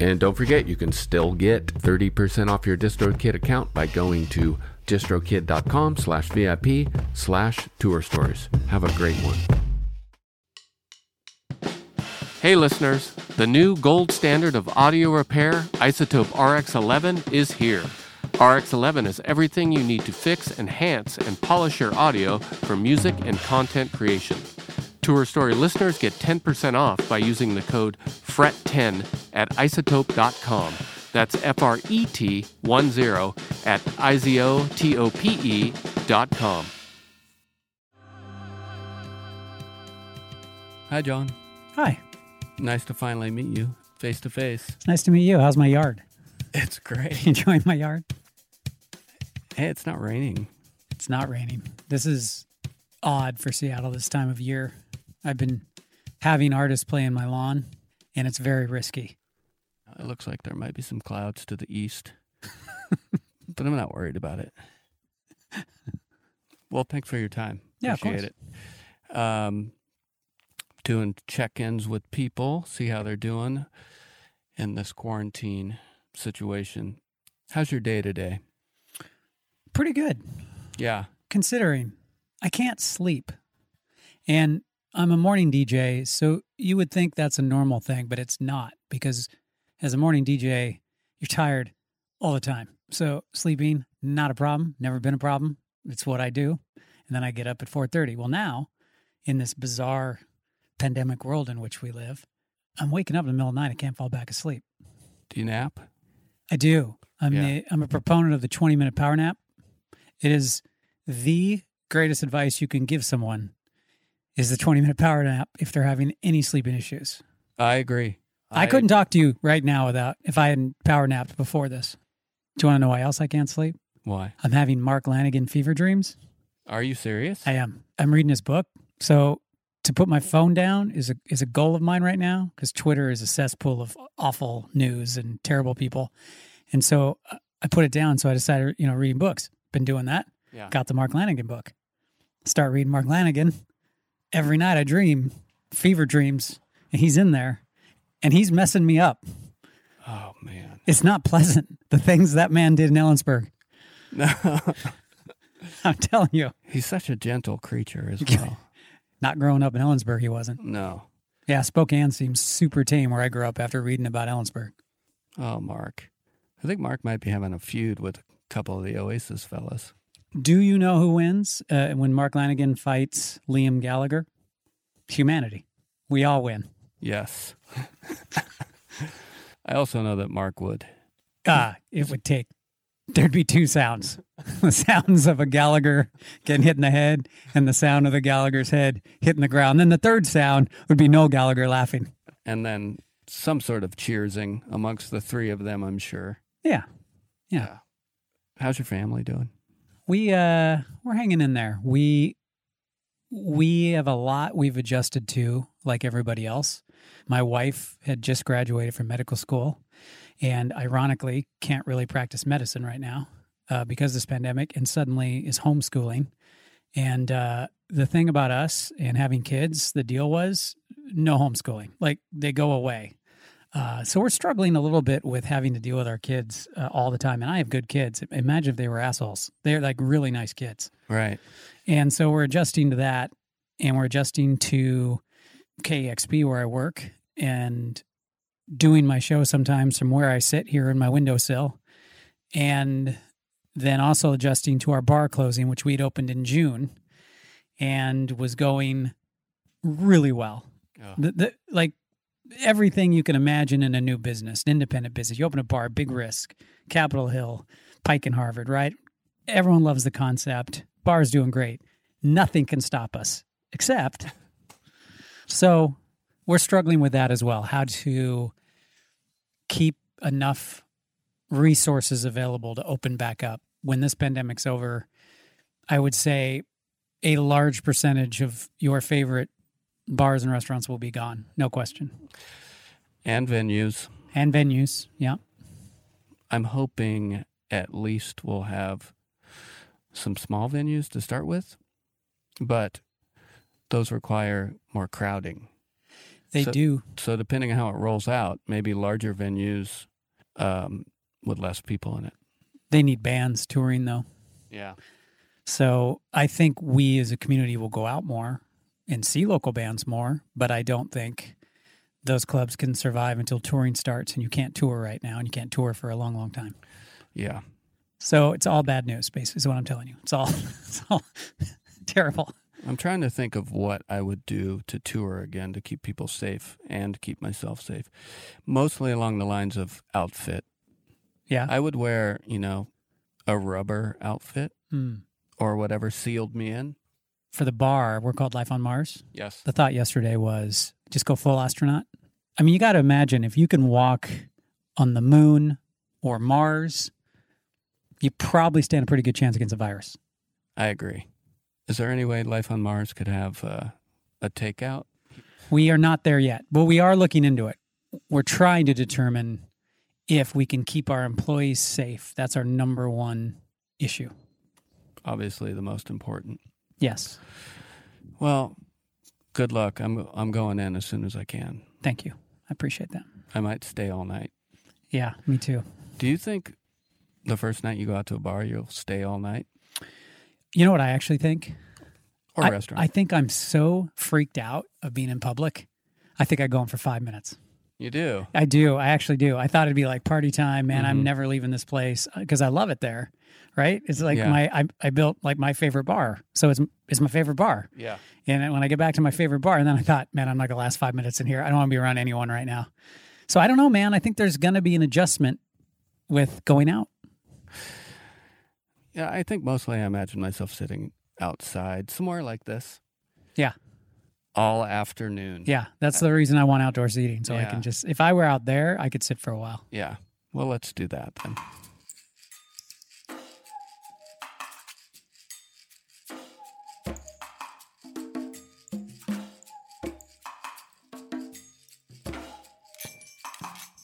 And don't forget, you can still get 30% off your DistroKid account by going to distrokid.com/vip/tourstories. Have a great one. Hey listeners, the new gold standard of audio repair, Isotope RX11, is here. RX11 is everything you need to fix, enhance, and polish your audio for music and content creation. Tour Story listeners get 10% off by using the code FRET10 at isotope.com. That's FRET10 at izotope.com. Hi, John. Hi. Nice to finally meet you face to face. Nice to meet you. How's my yard? It's great. Enjoying my yard? Hey, it's not raining. It's not raining. This is odd for Seattle this time of year. I've been having artists play in my lawn, and it's very risky. It looks like there might be some clouds to the east, but I'm not worried about it. Well, thanks for your time. Yeah, appreciate it. Doing check-ins with people, see how they're doing in this quarantine situation. How's your day today? Pretty good. Yeah. Considering I can't sleep and I'm a morning DJ, so you would think that's a normal thing, but it's not, because as a morning DJ, you're tired all the time. So sleeping, not a problem, never been a problem. It's what I do. And then I get up at 4:30. Well, now in this bizarre pandemic world in which we live, I'm waking up in the middle of the night. I can't fall back asleep. Do you nap? I do. I'm a proponent of the 20-minute power nap. It is the greatest advice you can give someone is the 20-minute power nap if they're having any sleeping issues. I agree. I couldn't talk to you right now if I hadn't power napped before this. Do you want to know why else I can't sleep? Why? I'm having Mark Lanegan fever dreams. Are you serious? I am. I'm reading his book. So to put my phone down is a goal of mine right now, because Twitter is a cesspool of awful news and terrible people. And so I put it down, so I decided, reading books. Been doing that. Yeah. Got the Mark Lanegan book. Start reading Mark Lanegan. Every night I dream fever dreams, and he's in there, and he's messing me up. Oh, man. It's not pleasant, the things that man did in Ellensburg. No. I'm telling you. He's such a gentle creature as well. Not growing up in Ellensburg, he wasn't. No. Yeah, Spokane seems super tame where I grew up after reading about Ellensburg. Oh, Mark. I think Mark might be having a feud with couple of the Oasis fellas. Do you know who wins when Mark Lanegan fights Liam Gallagher? Humanity. We all win. Yes. I also know that Mark would. It would take. There'd be two sounds. The sounds of a Gallagher getting hit in the head and the sound of the Gallagher's head hitting the ground. Then the third sound would be no Gallagher laughing. And then some sort of cheersing amongst the three of them, I'm sure. Yeah. Yeah. How's your family doing? We're hanging in there. We have a lot we've adjusted to, like everybody else. My wife had just graduated from medical school and ironically can't really practice medicine right now because of this pandemic, and suddenly is homeschooling. And the thing about us and having kids, the deal was no homeschooling. Like, they go away. So we're struggling a little bit with having to deal with our kids all the time. And I have good kids. Imagine if they were assholes. They're like really nice kids. Right. And so we're adjusting to that, and we're adjusting to KXP where I work and doing my show sometimes from where I sit here in my windowsill. And then also adjusting to our bar closing, which we'd opened in June and was going really well. Oh. Like everything you can imagine in a new business, an independent business. You open a bar, big risk, Capitol Hill, Pike and Harvard, right? Everyone loves the concept. Bar's doing great. Nothing can stop us except. So we're struggling with that as well, how to keep enough resources available to open back up. When this pandemic's over, I would say a large percentage of your favorite bars and restaurants will be gone, no question. And venues. And venues, yeah. I'm hoping at least we'll have some small venues to start with, but those require more crowding. They do. So depending on how it rolls out, maybe larger venues with less people in it. They need bands touring, though. Yeah. So I think we as a community will go out more and see local bands more, but I don't think those clubs can survive until touring starts, and you can't tour right now, and you can't tour for a long, long time. Yeah. So it's all bad news, basically, is what I'm telling you. It's all terrible. I'm trying to think of what I would do to tour again to keep people safe and keep myself safe, mostly along the lines of outfit. Yeah. I would wear, a rubber outfit or whatever sealed me in. For the bar, we're called Life on Mars. Yes. The thought yesterday was just go full astronaut. I mean, you got to imagine if you can walk on the moon or Mars, you probably stand a pretty good chance against a virus. I agree. Is there any way Life on Mars could have a takeout? We are not there yet, but we are looking into it. We're trying to determine if we can keep our employees safe. That's our number one issue. Obviously the most important. Yes. Well, good luck. I'm going in as soon as I can. Thank you. I appreciate that. I might stay all night. Yeah, me too. Do you think the first night you go out to a bar, you'll stay all night? You know what I actually think? Or a restaurant. I think I'm so freaked out of being in public. I think I go in for 5 minutes. You do? I do. I actually do. I thought it'd be like party time, man. Mm-hmm. I'm never leaving this place because I love it there, right? It's like I built like my favorite bar. So it's my favorite bar. Yeah. And when I get back to my favorite bar, and then I thought, man, I'm not going to last 5 minutes in here. I don't want to be around anyone right now. So I don't know, man. I think there's going to be an adjustment with going out. Yeah, I think mostly I imagine myself sitting outside somewhere like this. Yeah. All afternoon. Yeah, that's the reason I want outdoor seating, so yeah. I can just, if I were out there, I could sit for a while. Yeah, well, let's do that then.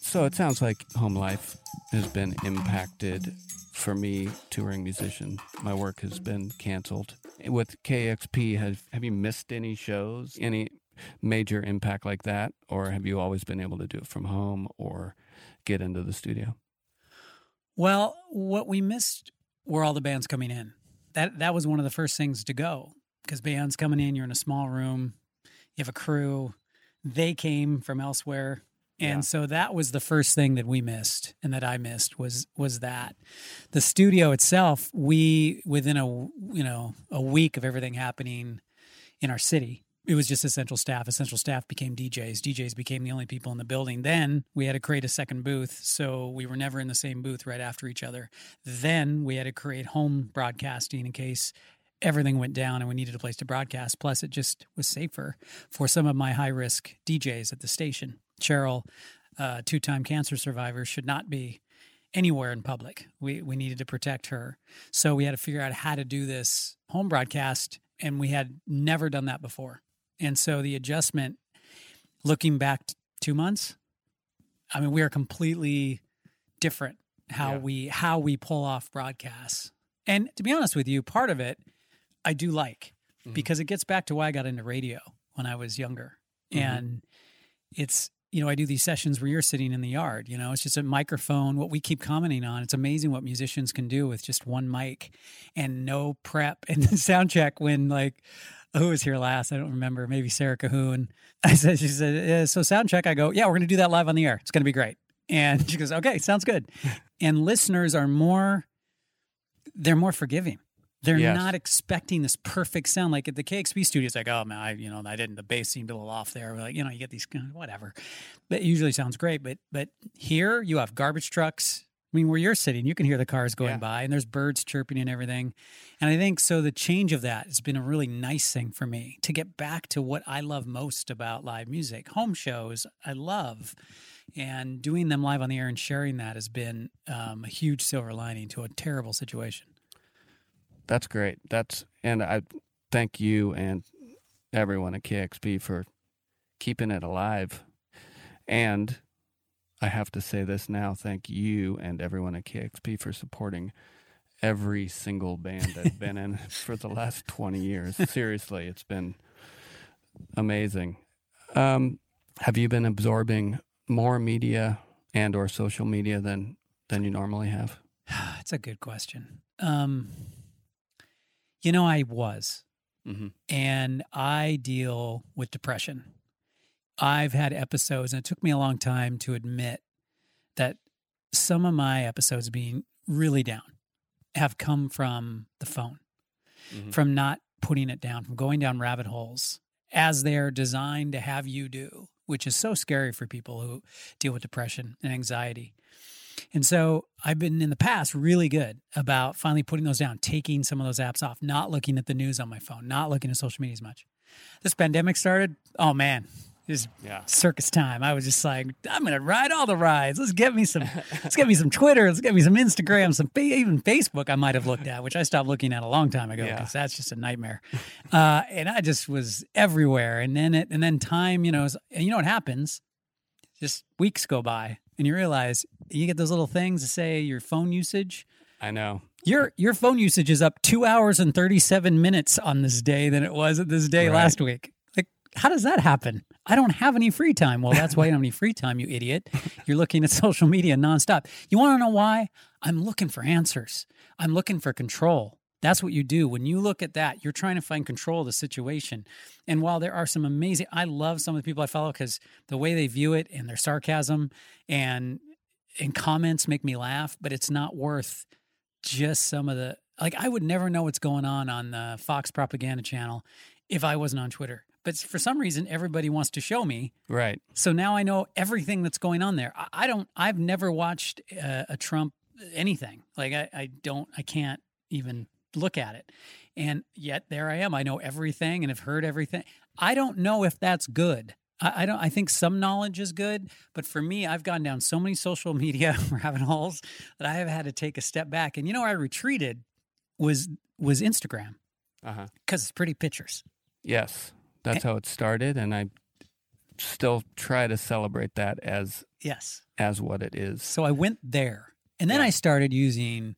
So it sounds like home life has been impacted. For me, touring musician, my work has been canceled. With KXP, have you missed any shows, any major impact like that? Or have you always been able to do it from home or get into the studio? Well, what we missed were all the bands coming in. That was one of the first things to go, because bands coming in, you're in a small room, you have a crew, they came from elsewhere. And so that was the first thing that we missed, and that I missed was that the studio itself. We within a week of everything happening in our city, it was just essential staff. Essential staff became DJs. DJs became the only people in the building. Then we had to create a second booth, so we were never in the same booth right after each other. Then we had to create home broadcasting in case everything went down and we needed a place to broadcast. Plus, it just was safer for some of my high risk DJs at the station. Cheryl, two-time cancer survivor, should not be anywhere in public. We needed to protect her. So we had to figure out how to do this home broadcast, and we had never done that before. And so the adjustment, looking back 2 months, I mean, we are completely different how we pull off broadcasts. And to be honest with you, part of it, I do like, mm-hmm. because it gets back to why I got into radio when I was younger. Mm-hmm. And it's, you know, I do these sessions where you're sitting in the yard, you know, it's just a microphone, what we keep commenting on. It's amazing what musicians can do with just one mic and no prep and sound check. When, like, who was here last? I don't remember. Maybe Sarah Cahoon. She said, yeah, so sound check. I go, yeah, we're going to do that live on the air. It's going to be great. And she goes, okay, sounds good. And listeners are they're more forgiving. They're yes. not expecting this perfect sound. Like at the KXP studio, it's like, oh man, the bass seemed a little off there. We're like, you get these, whatever. That usually sounds great. But here you have garbage trucks. I mean, where you're sitting, you can hear the cars going yeah. by, and there's birds chirping and everything. And I think so the change of that has been a really nice thing for me to get back to what I love most about live music. Home shows, I love. And doing them live on the air and sharing that has been a huge silver lining to a terrible situation. That's great. And I thank you and everyone at KXP for keeping it alive. And I have to say this now, thank you and everyone at KXP for supporting every single band I've been in for the last 20 years. Seriously, it's been amazing. Have you been absorbing more media and or social media than you normally have? It's a good question. I was, mm-hmm. and I deal with depression. I've had episodes, and it took me a long time to admit that some of my episodes being really down have come from the phone, mm-hmm. from not putting it down, from going down rabbit holes as they're designed to have you do, which is so scary for people who deal with depression and anxiety. And so I've been in the past really good about finally putting those down, taking some of those apps off, not looking at the news on my phone, not looking at social media as much. This pandemic started, oh man, this yeah. circus time. I was just like, I'm going to ride all the rides. Let's get me some Twitter. Let's get me some Instagram, even Facebook I might have looked at, which I stopped looking at a long time ago because yeah. that's just a nightmare. And I just was everywhere. And then time, you know what happens? Just weeks go by. And you realize you get those little things that say your phone usage. I know. Your phone usage is up 2 hours and 37 minutes on this day than it was at this day right. last week. Like, how does that happen? I don't have any free time. Well, that's why you don't have any free time, you idiot. You're looking at social media nonstop. You want to know why? I'm looking for answers. I'm looking for control. That's what you do. When you look at that, you're trying to find control of the situation. And while there are some amazing, I love some of the people I follow because the way they view it and their sarcasm and comments make me laugh, but it's not worth just some of the, like, I would never know what's going on the Fox propaganda channel if I wasn't on Twitter. But for some reason, everybody wants to show me. Right. So now I know everything that's going on there. I've never watched a Trump anything. Like, I can't even look at it. And yet there I am. I know everything and have heard everything. I don't know if that's good. I think some knowledge is good, but for me, I've gone down so many social media rabbit holes that I have had to take a step back. And where I retreated was Instagram. Uh-huh. Because it's pretty pictures. Yes. That's how it started. And I still try to celebrate that as yes. as what it is. So I went there. And then yeah. I started using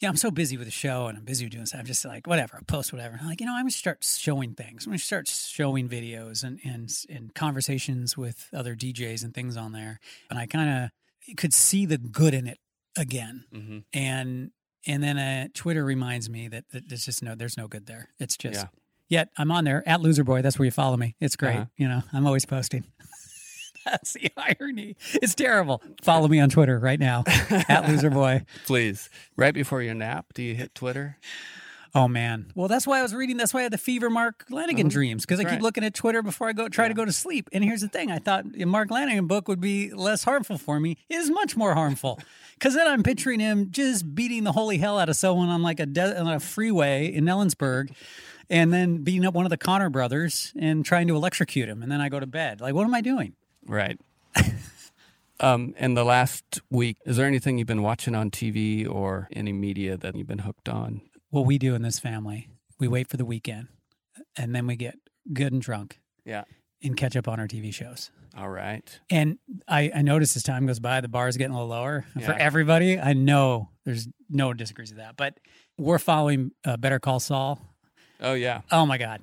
I'm so busy with the show and I'm busy doing stuff. I'm just like, whatever, I'll post whatever. And I'm like, I'm going to start showing things. I'm going to start showing videos and conversations with other DJs and things on there. And I kind of could see the good in it again. Mm-hmm. And then Twitter reminds me that it's just there's no good there. It's just, yeah. yet I'm on there, @loserboy. That's where you follow me. It's great. Uh-huh. I'm always posting. That's the irony. It's terrible. Follow me on Twitter right now, @loserboy. Please. Right before your nap, do you hit Twitter? Oh, man. Well, that's why I was reading. That's why I had the fever Mark Lanegan mm-hmm. dreams, because I right. keep looking at Twitter before I go try yeah. to go to sleep. And here's the thing. I thought a Mark Lanegan book would be less harmful for me. It is much more harmful, because then I'm picturing him just beating the holy hell out of someone on like on a freeway in Ellensburg. And then beating up one of the Connor brothers and trying to electrocute him. And then I go to bed. Like, what am I doing? Right. And the last week, is there anything you've been watching on TV or any media that you've been hooked on? What we do in this family, we wait for the weekend, and then we get good and drunk. Yeah. And catch up on our TV shows. All right. And I notice as time goes by, the bar is getting a little lower. Yeah. For everybody, I know there's no one disagrees with that. But we're following Better Call Saul Oh, yeah. Oh, my God.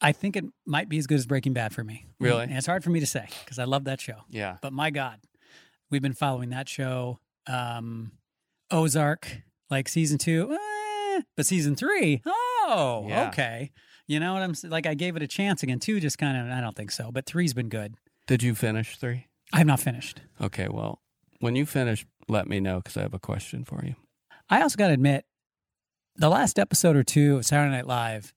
I think it might be as good as Breaking Bad for me. Really? And it's hard for me to say because I love that show. Yeah. But my God, we've been following that show. Ozark, like season 2, but season 3, oh, yeah. Okay. You know what I'm saying? Like, I gave it a chance again. 2 just kind of, I don't think so, but 3's been good. Did you finish 3? I have not finished. Okay, well, when you finish, let me know because I have a question for you. I also got to admit, the last episode or 2 of Saturday Night Live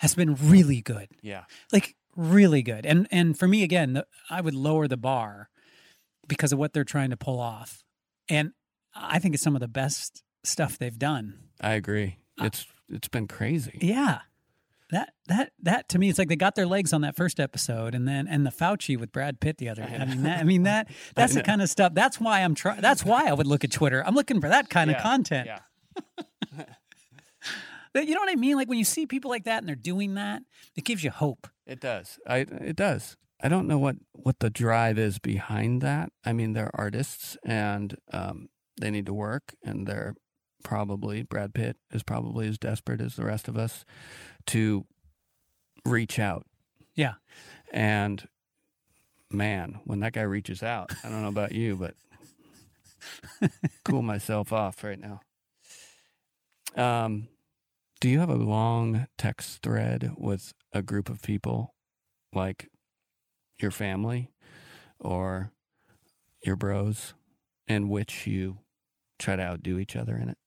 has been really good. Yeah. Like, really good. And for me, again, I would lower the bar because of what they're trying to pull off. And I think it's some of the best stuff they've done. I agree. It's been crazy. Yeah. That to me, it's like they got their legs on that first episode, and the Fauci with Brad Pitt the other. I mean that's the kind of stuff. That's why I'm trying. That's why I would look at Twitter. I'm looking for that kind of content. Yeah. You know what I mean? Like when you see people like that and they're doing that, it gives you hope. It does. It does. I don't know what the drive is behind that. I mean, they're artists and they need to work, and they're. Brad Pitt is probably as desperate as the rest of us to reach out. Yeah. And man, when that guy reaches out, I don't know about you, but cool myself off right now. Do you have a long text thread with a group of people like your family or your bros in which you try to outdo each other in it?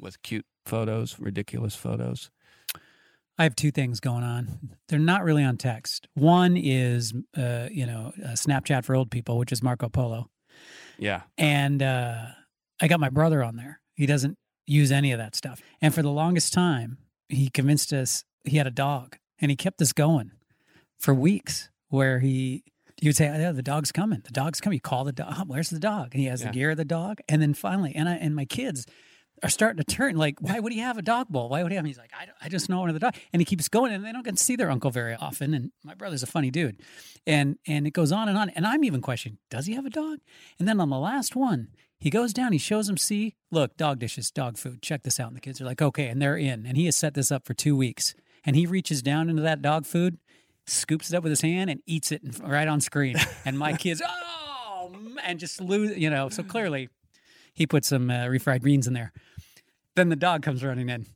With cute photos, ridiculous photos. I have 2 things going on. They're not really on text. One is, Snapchat for old people, which is Marco Polo. Yeah. And I got my brother on there. He doesn't use any of that stuff. And for the longest time, he convinced us he had a dog. And he kept this going for weeks where he would say, oh, the dog's coming. The dog's coming. You call the dog. Oh, where's the dog? And he has the gear of the dog. And then finally, and my kids are starting to turn, like, why would he have a dog bowl? Why would he have? And he's like, I just know one of the dog. And he keeps going, and they don't get to see their uncle very often. And my brother's a funny dude. And it goes on and on. And I'm even questioning, does he have a dog? And then on the last one, he goes down, he shows them, see, look, dog dishes, dog food. Check this out. And the kids are like, okay, and they're in. And he has set this up for 2 weeks. And he reaches down into that dog food, scoops it up with his hand, and eats it right on screen. And my kids, oh, and just lose, so clearly... He put some refried greens in there. Then the dog comes running in.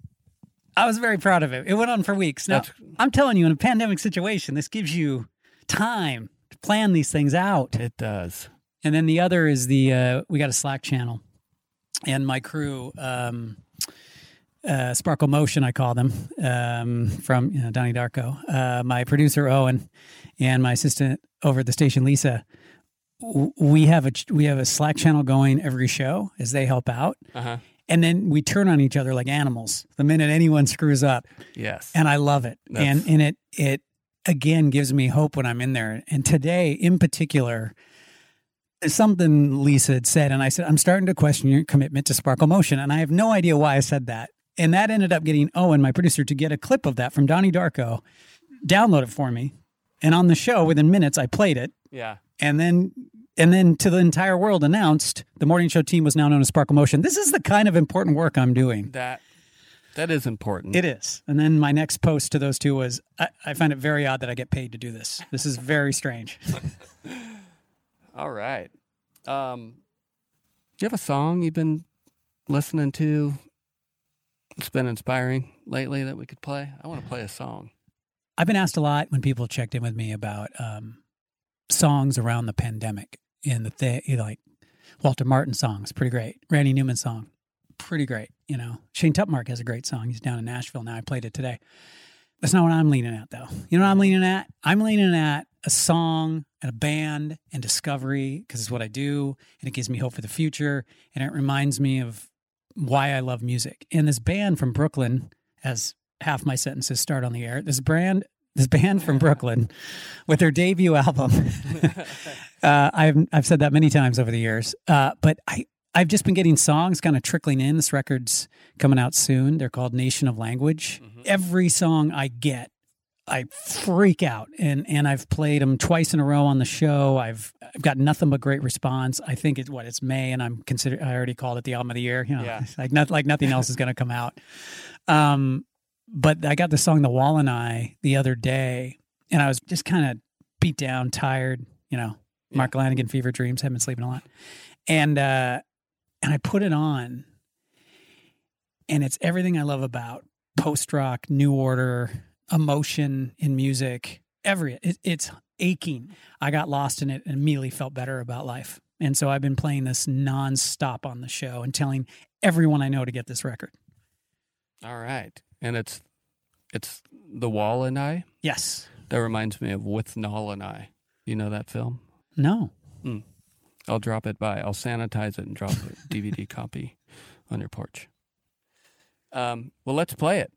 I was very proud of it. It went on for weeks. Now, I'm telling you, in a pandemic situation, this gives you time to plan these things out. It does. And then the other is we got a Slack channel. And my crew, Sparkle Motion, I call them, from Donnie Darko, my producer, Owen, and my assistant over at the station, Lisa. We have a Slack channel going every show as they help out. Uh-huh. And then we turn on each other like animals the minute anyone screws up. Yes. And I love it. And it again gives me hope when I'm in there. And today in particular, something Lisa had said, and I said, I'm starting to question your commitment to Sparkle Motion. And I have no idea why I said that. And that ended up getting Owen, my producer, to get a clip of that from Donnie Darko, download it for me. And on the show, within minutes, I played it. Yeah. And then to the entire world announced the morning show team was now known as Sparkle Motion. This is the kind of important work I'm doing. That is important. It is. And then my next post to those two was, I find it very odd that I get paid to do this. This is very strange. All right. Do you have a song you've been listening to that's been inspiring lately that we could play? I want to play a song. I've been asked a lot when people checked in with me about... songs around the pandemic and like Walter Martin songs, pretty great. Randy Newman song, pretty great. Shane Tupmark has a great song. He's down in Nashville now. I played it today. That's not what I'm leaning at, though. You know what I'm leaning at? I'm leaning at a song and a band and discovery because it's what I do, and it gives me hope for the future, and it reminds me of why I love music. And this band from Brooklyn, as half my sentences start on the air, this band from Brooklyn with their debut album. I've said that many times over the years, but I've just been getting songs kind of trickling in. This record's coming out soon. They're called Nation of Language. Mm-hmm. Every song I get, I freak out, and I've played them twice in a row on the show. I've got nothing but great response. I think it's May, and I already called it the album of the year. Like nothing else is going to come out. But I got the song The Wall and I the other day, and I was just kind of beat down, tired, you know, Mark Lanegan, fever dreams, haven't been sleeping a lot. And I put it on, and it's everything I love about post-rock, new order, emotion in music, it's aching. I got lost in it and immediately felt better about life. And so I've been playing this nonstop on the show and telling everyone I know to get this record. All right. And it's The Wall and I? Yes. That reminds me of With Noll and I. You know that film? No. Mm. I'll drop it by. I'll sanitize it and drop a DVD copy on your porch. Well, let's play it.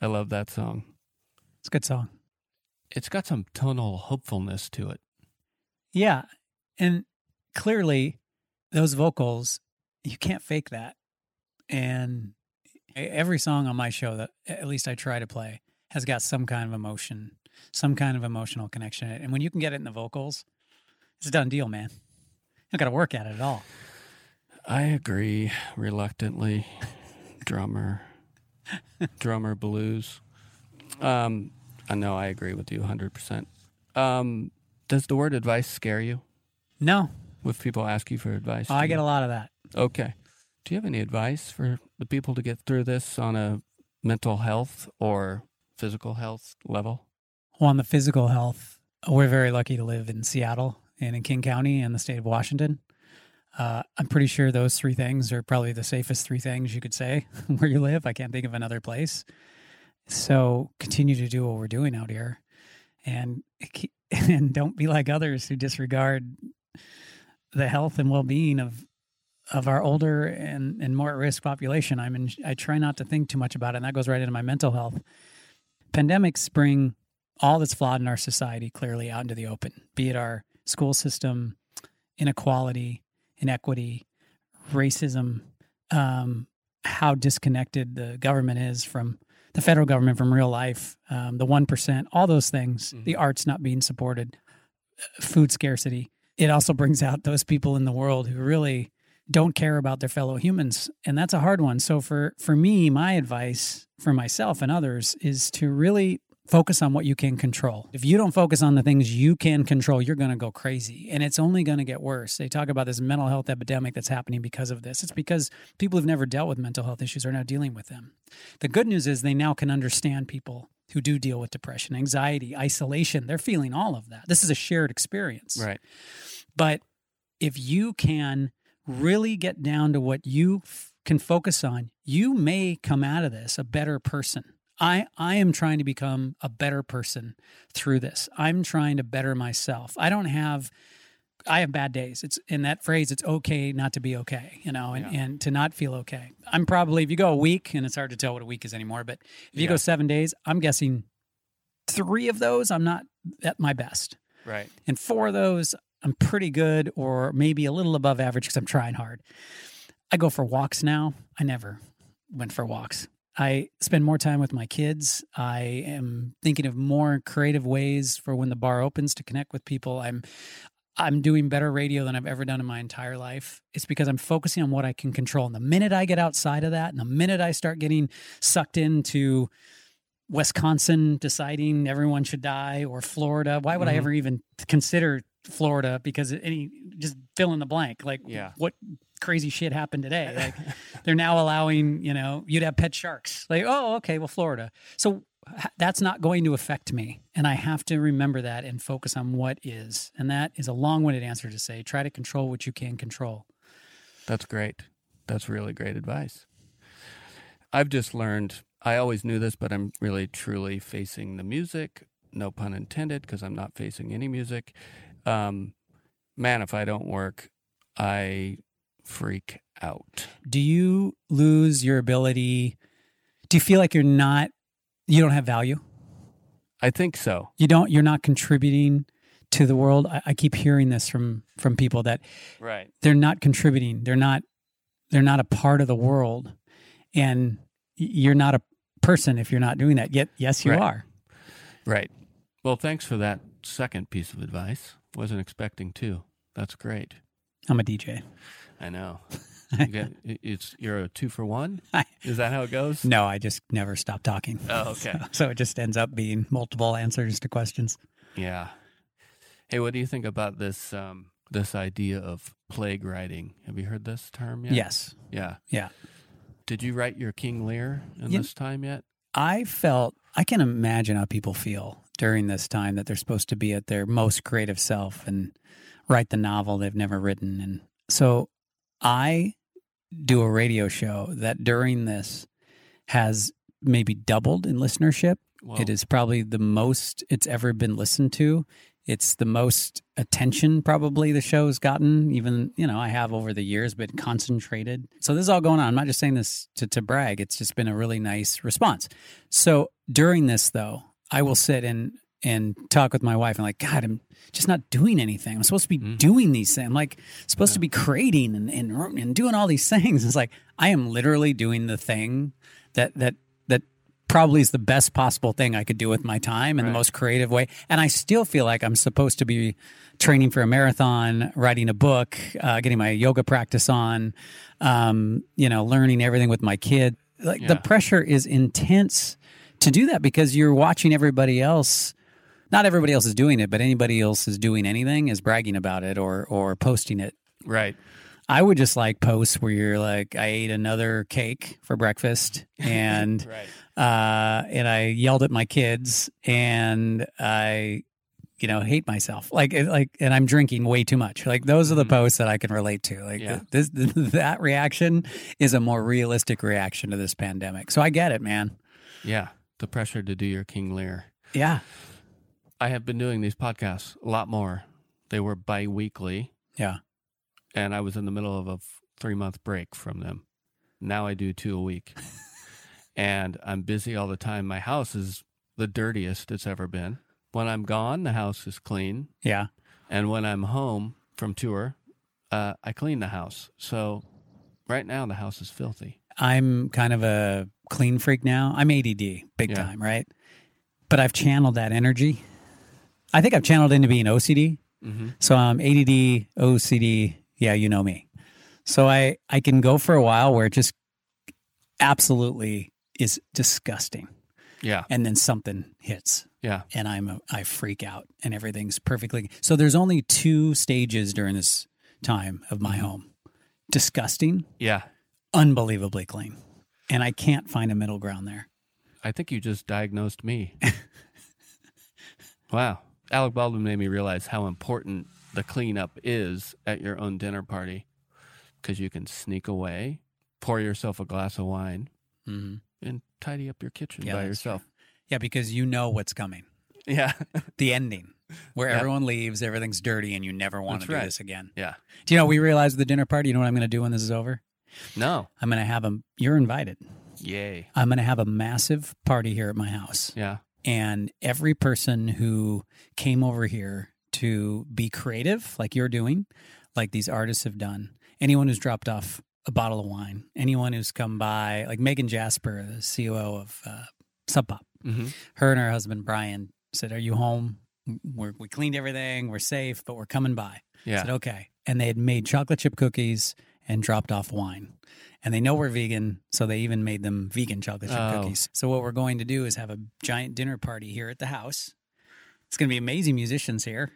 I love that song. It's a good song. It's got some tonal hopefulness to it. Yeah. And clearly, those vocals, you can't fake that. And every song on my show that at least I try to play has got some kind of emotion, some kind of emotional connection. And when you can get it in the vocals, it's a done deal, man. You don't got to work at it at all. I agree reluctantly. Drummer blues. I know I agree with you 100%. Does the word advice scare you? No. If people ask you for advice? Oh, I get a lot of that. Okay. Do you have any advice for the people to get through this on a mental health or physical health level? Well, on the physical health, we're very lucky to live in Seattle and in King County and the state of Washington. I'm pretty sure those three things are probably the safest three things you could say where you live. I can't think of another place. So continue to do what we're doing out here, and don't be like others who disregard the health and well-being of our older and more at-risk population. I try not to think too much about it, and that goes right into my mental health. Pandemics bring all that's flawed in our society clearly out into the open, be it our school system, inequality, inequity, racism, how disconnected the government is from the federal government, from real life, the 1%, all those things, the arts not being supported, food scarcity. It also brings out those people in the world who really don't care about their fellow humans. And that's a hard one. So for me, my advice for myself and others is to really focus on what you can control. If you don't focus on the things you can control, you're going to go crazy. And it's only going to get worse. They talk about this mental health epidemic that's happening because of this. It's because people who've never dealt with mental health issues are now dealing with them. The good news is they now can understand people who do deal with depression, anxiety, isolation. They're feeling all of that. This is a shared experience. Right. But if you can really get down to what you can focus on, you may come out of this a better person. I am trying to become a better person through this. I'm trying to better myself. I have bad days. It's in that phrase, it's okay not to be okay, and to not feel okay. I'm probably, if you go a week, and it's hard to tell what a week is anymore, but if you go 7 days, I'm guessing 3 of those, I'm not at my best. Right. And 4 of those, I'm pretty good or maybe a little above average because I'm trying hard. I go for walks now. I never went for walks. I spend more time with my kids. I am thinking of more creative ways for when the bar opens to connect with people. I'm doing better radio than I've ever done in my entire life. It's because I'm focusing on what I can control. And the minute I get outside of that, and the minute I start getting sucked into Wisconsin deciding everyone should die, or Florida, why would I ever even consider Florida? Because just fill in the blank. What crazy shit happened today? They're now allowing, you'd have pet sharks. Florida. So that's not going to affect me. And I have to remember that and focus on what is. And that is a long-winded answer to say, try to control what you can control. That's great. That's really great advice. I've just learned, I always knew this, but I'm really truly facing the music. No pun intended, because I'm not facing any music. Man, if I don't work, I freak out. Do you lose your ability? Do you feel like you don't have value? I think so. You're not contributing to the world. I keep hearing this from people that they're not contributing. They're not a part of the world, and you're not a person if you're not doing that. Yet, yes, you are. Right. Well, thanks for that second piece of advice. Wasn't expecting to. That's great. I'm a DJ. I know. You're a 2-for-1? Is that how it goes? No, I just never stop talking. Oh, okay. So it just ends up being multiple answers to questions. Yeah. Hey, what do you think about this this idea of plague writing? Have you heard this term yet? Yes. Yeah. Yeah. Did you write your King Lear in this time yet? I can imagine how people feel during this time that they're supposed to be at their most creative self and write the novel they've never written. And so I do a radio show that during this has maybe doubled in listenership. Whoa. It is probably the most it's ever been listened to. It's the most attention probably the show's gotten, even, you know, I have over the years, but concentrated. So this is all going on. I'm not just saying this to brag. It's just been a really nice response. So during this, though, I will sit and talk with my wife and like, God, I'm just not doing anything. I'm supposed to be doing these things. I'm like supposed to be creating and doing all these things. It's like, I am literally doing the thing that probably is the best possible thing I could do with my time in the most creative way. And I still feel like I'm supposed to be training for a marathon, writing a book, getting my yoga practice on, you know, learning everything with my kid. Like the pressure is intense to do that because you're watching everybody else. Not everybody else is doing it, but anybody else is doing anything is bragging about it or posting it. Right. I would just like posts where you're like, I ate another cake for breakfast and and I yelled at my kids and I, you know, hate myself. Like, and I'm drinking way too much. Like those are the posts that I can relate to. Like that reaction is a more realistic reaction to this pandemic. So I get it, man. Yeah. The pressure to do your King Lear. Yeah. I have been doing these podcasts a lot more. They were bi-weekly. Yeah. And I was in the middle of a 3-month break from them. Now I do 2 a week. And I'm busy all the time. My house is the dirtiest it's ever been. When I'm gone, the house is clean. Yeah. And when I'm home from tour, I clean the house. So right now the house is filthy. I'm kind of a clean freak now. I'm ADD big time, right? But I've channeled that energy. I think I've channeled into being OCD. Mm-hmm. So I'm ADD, OCD. Yeah, you know me. So I can go for a while where it just absolutely is disgusting. Yeah. And then something hits. Yeah. And I freak out and everything's perfectly. So there's only 2 stages during this time of my home. Disgusting. Yeah. Unbelievably clean. And I can't find a middle ground there. I think you just diagnosed me. Wow. Alec Baldwin made me realize how important the cleanup is at your own dinner party because you can sneak away, pour yourself a glass of wine, and tidy up your kitchen by yourself. True. Yeah, because you know what's coming. Yeah. The ending where everyone leaves, everything's dirty, and you never want to do this again. Yeah. Do you know we realized at the dinner party, you know what I'm going to do when this is over? No. I'm going to have a, you're invited. Yay. I'm going to have a massive party here at my house. Yeah. And every person who came over here to be creative, like you're doing, like these artists have done. Anyone who's dropped off a bottle of wine, anyone who's come by, like Megan Jasper, the COO of Sub Pop, her and her husband, Brian, said, are you home? We cleaned everything. We're safe, but we're coming by. Yeah. I said, okay. And they had made chocolate chip cookies and dropped off wine. And they know we're vegan, so they even made them vegan chocolate chip cookies. So what we're going to do is have a giant dinner party here at the house. It's going to be amazing musicians here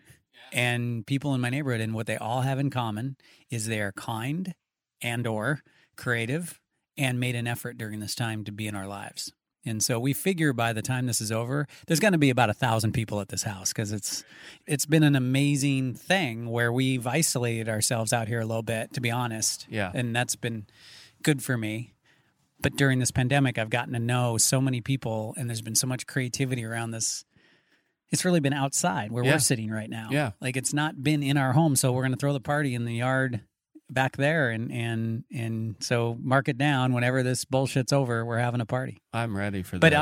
and people in my neighborhood. And what they all have in common is they are kind and or creative and made an effort during this time to be in our lives. And so we figure by the time this is over, there's going to be about 1,000 people at this house because it's been an amazing thing where we've isolated ourselves out here a little bit, to be honest. Yeah. And that's been good for me. But during this pandemic, I've gotten to know so many people and there's been so much creativity around this. It's really been outside where we're sitting right now. Yeah. Like it's not been in our home. So we're going to throw the party in the yard back there. And so mark it down. Whenever this bullshit's over, we're having a party. I'm ready for that.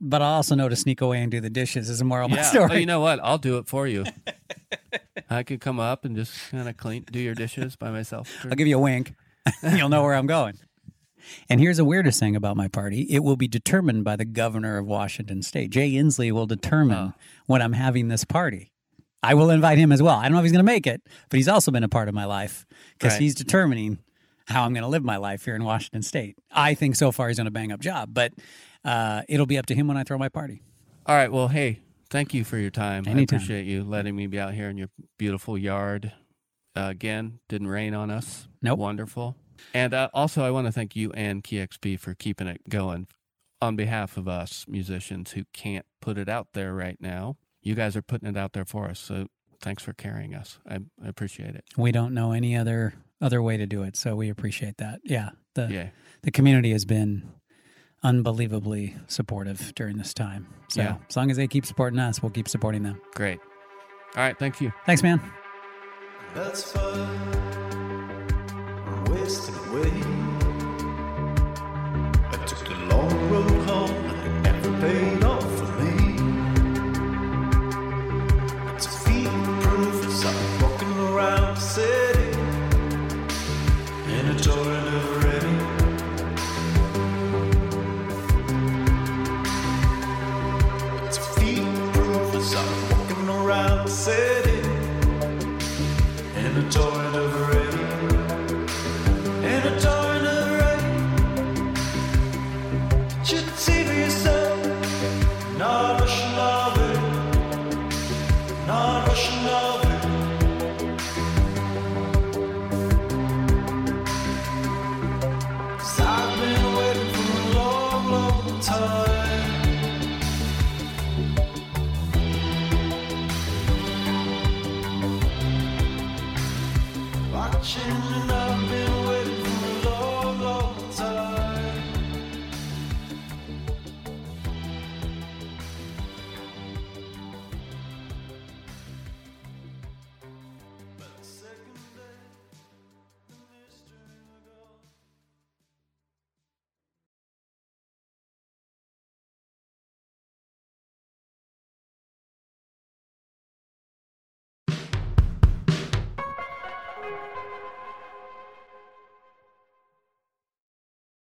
But I'll also know to sneak away and do the dishes is a moral of my story. Oh, you know what? I'll do it for you. I could come up and just kind of do your dishes by myself. I'll give you a wink. You'll know where I'm going. And here's the weirdest thing about my party. It will be determined by the governor of Washington State. Jay Inslee will determine when I'm having this party. I will invite him as well. I don't know if he's going to make it, but he's also been a part of my life because he's determining how I'm going to live my life here in Washington State. I think so far he's done a bang-up job, but it'll be up to him when I throw my party. All right. Well, hey, thank you for your time. Anytime. I appreciate you letting me be out here in your beautiful yard. Again, didn't rain on us. Nope. Wonderful. And also, I want to thank you and KXP for keeping it going on behalf of us musicians who can't put it out there right now. You guys are putting it out there for us, so thanks for carrying us. I appreciate it. We don't know any other way to do it, so we appreciate that. Yeah, the community has been unbelievably supportive during this time. So as long as they keep supporting us, we'll keep supporting them. Great. All right. Thank you. Thanks, man. That's fun. I'm wasting away.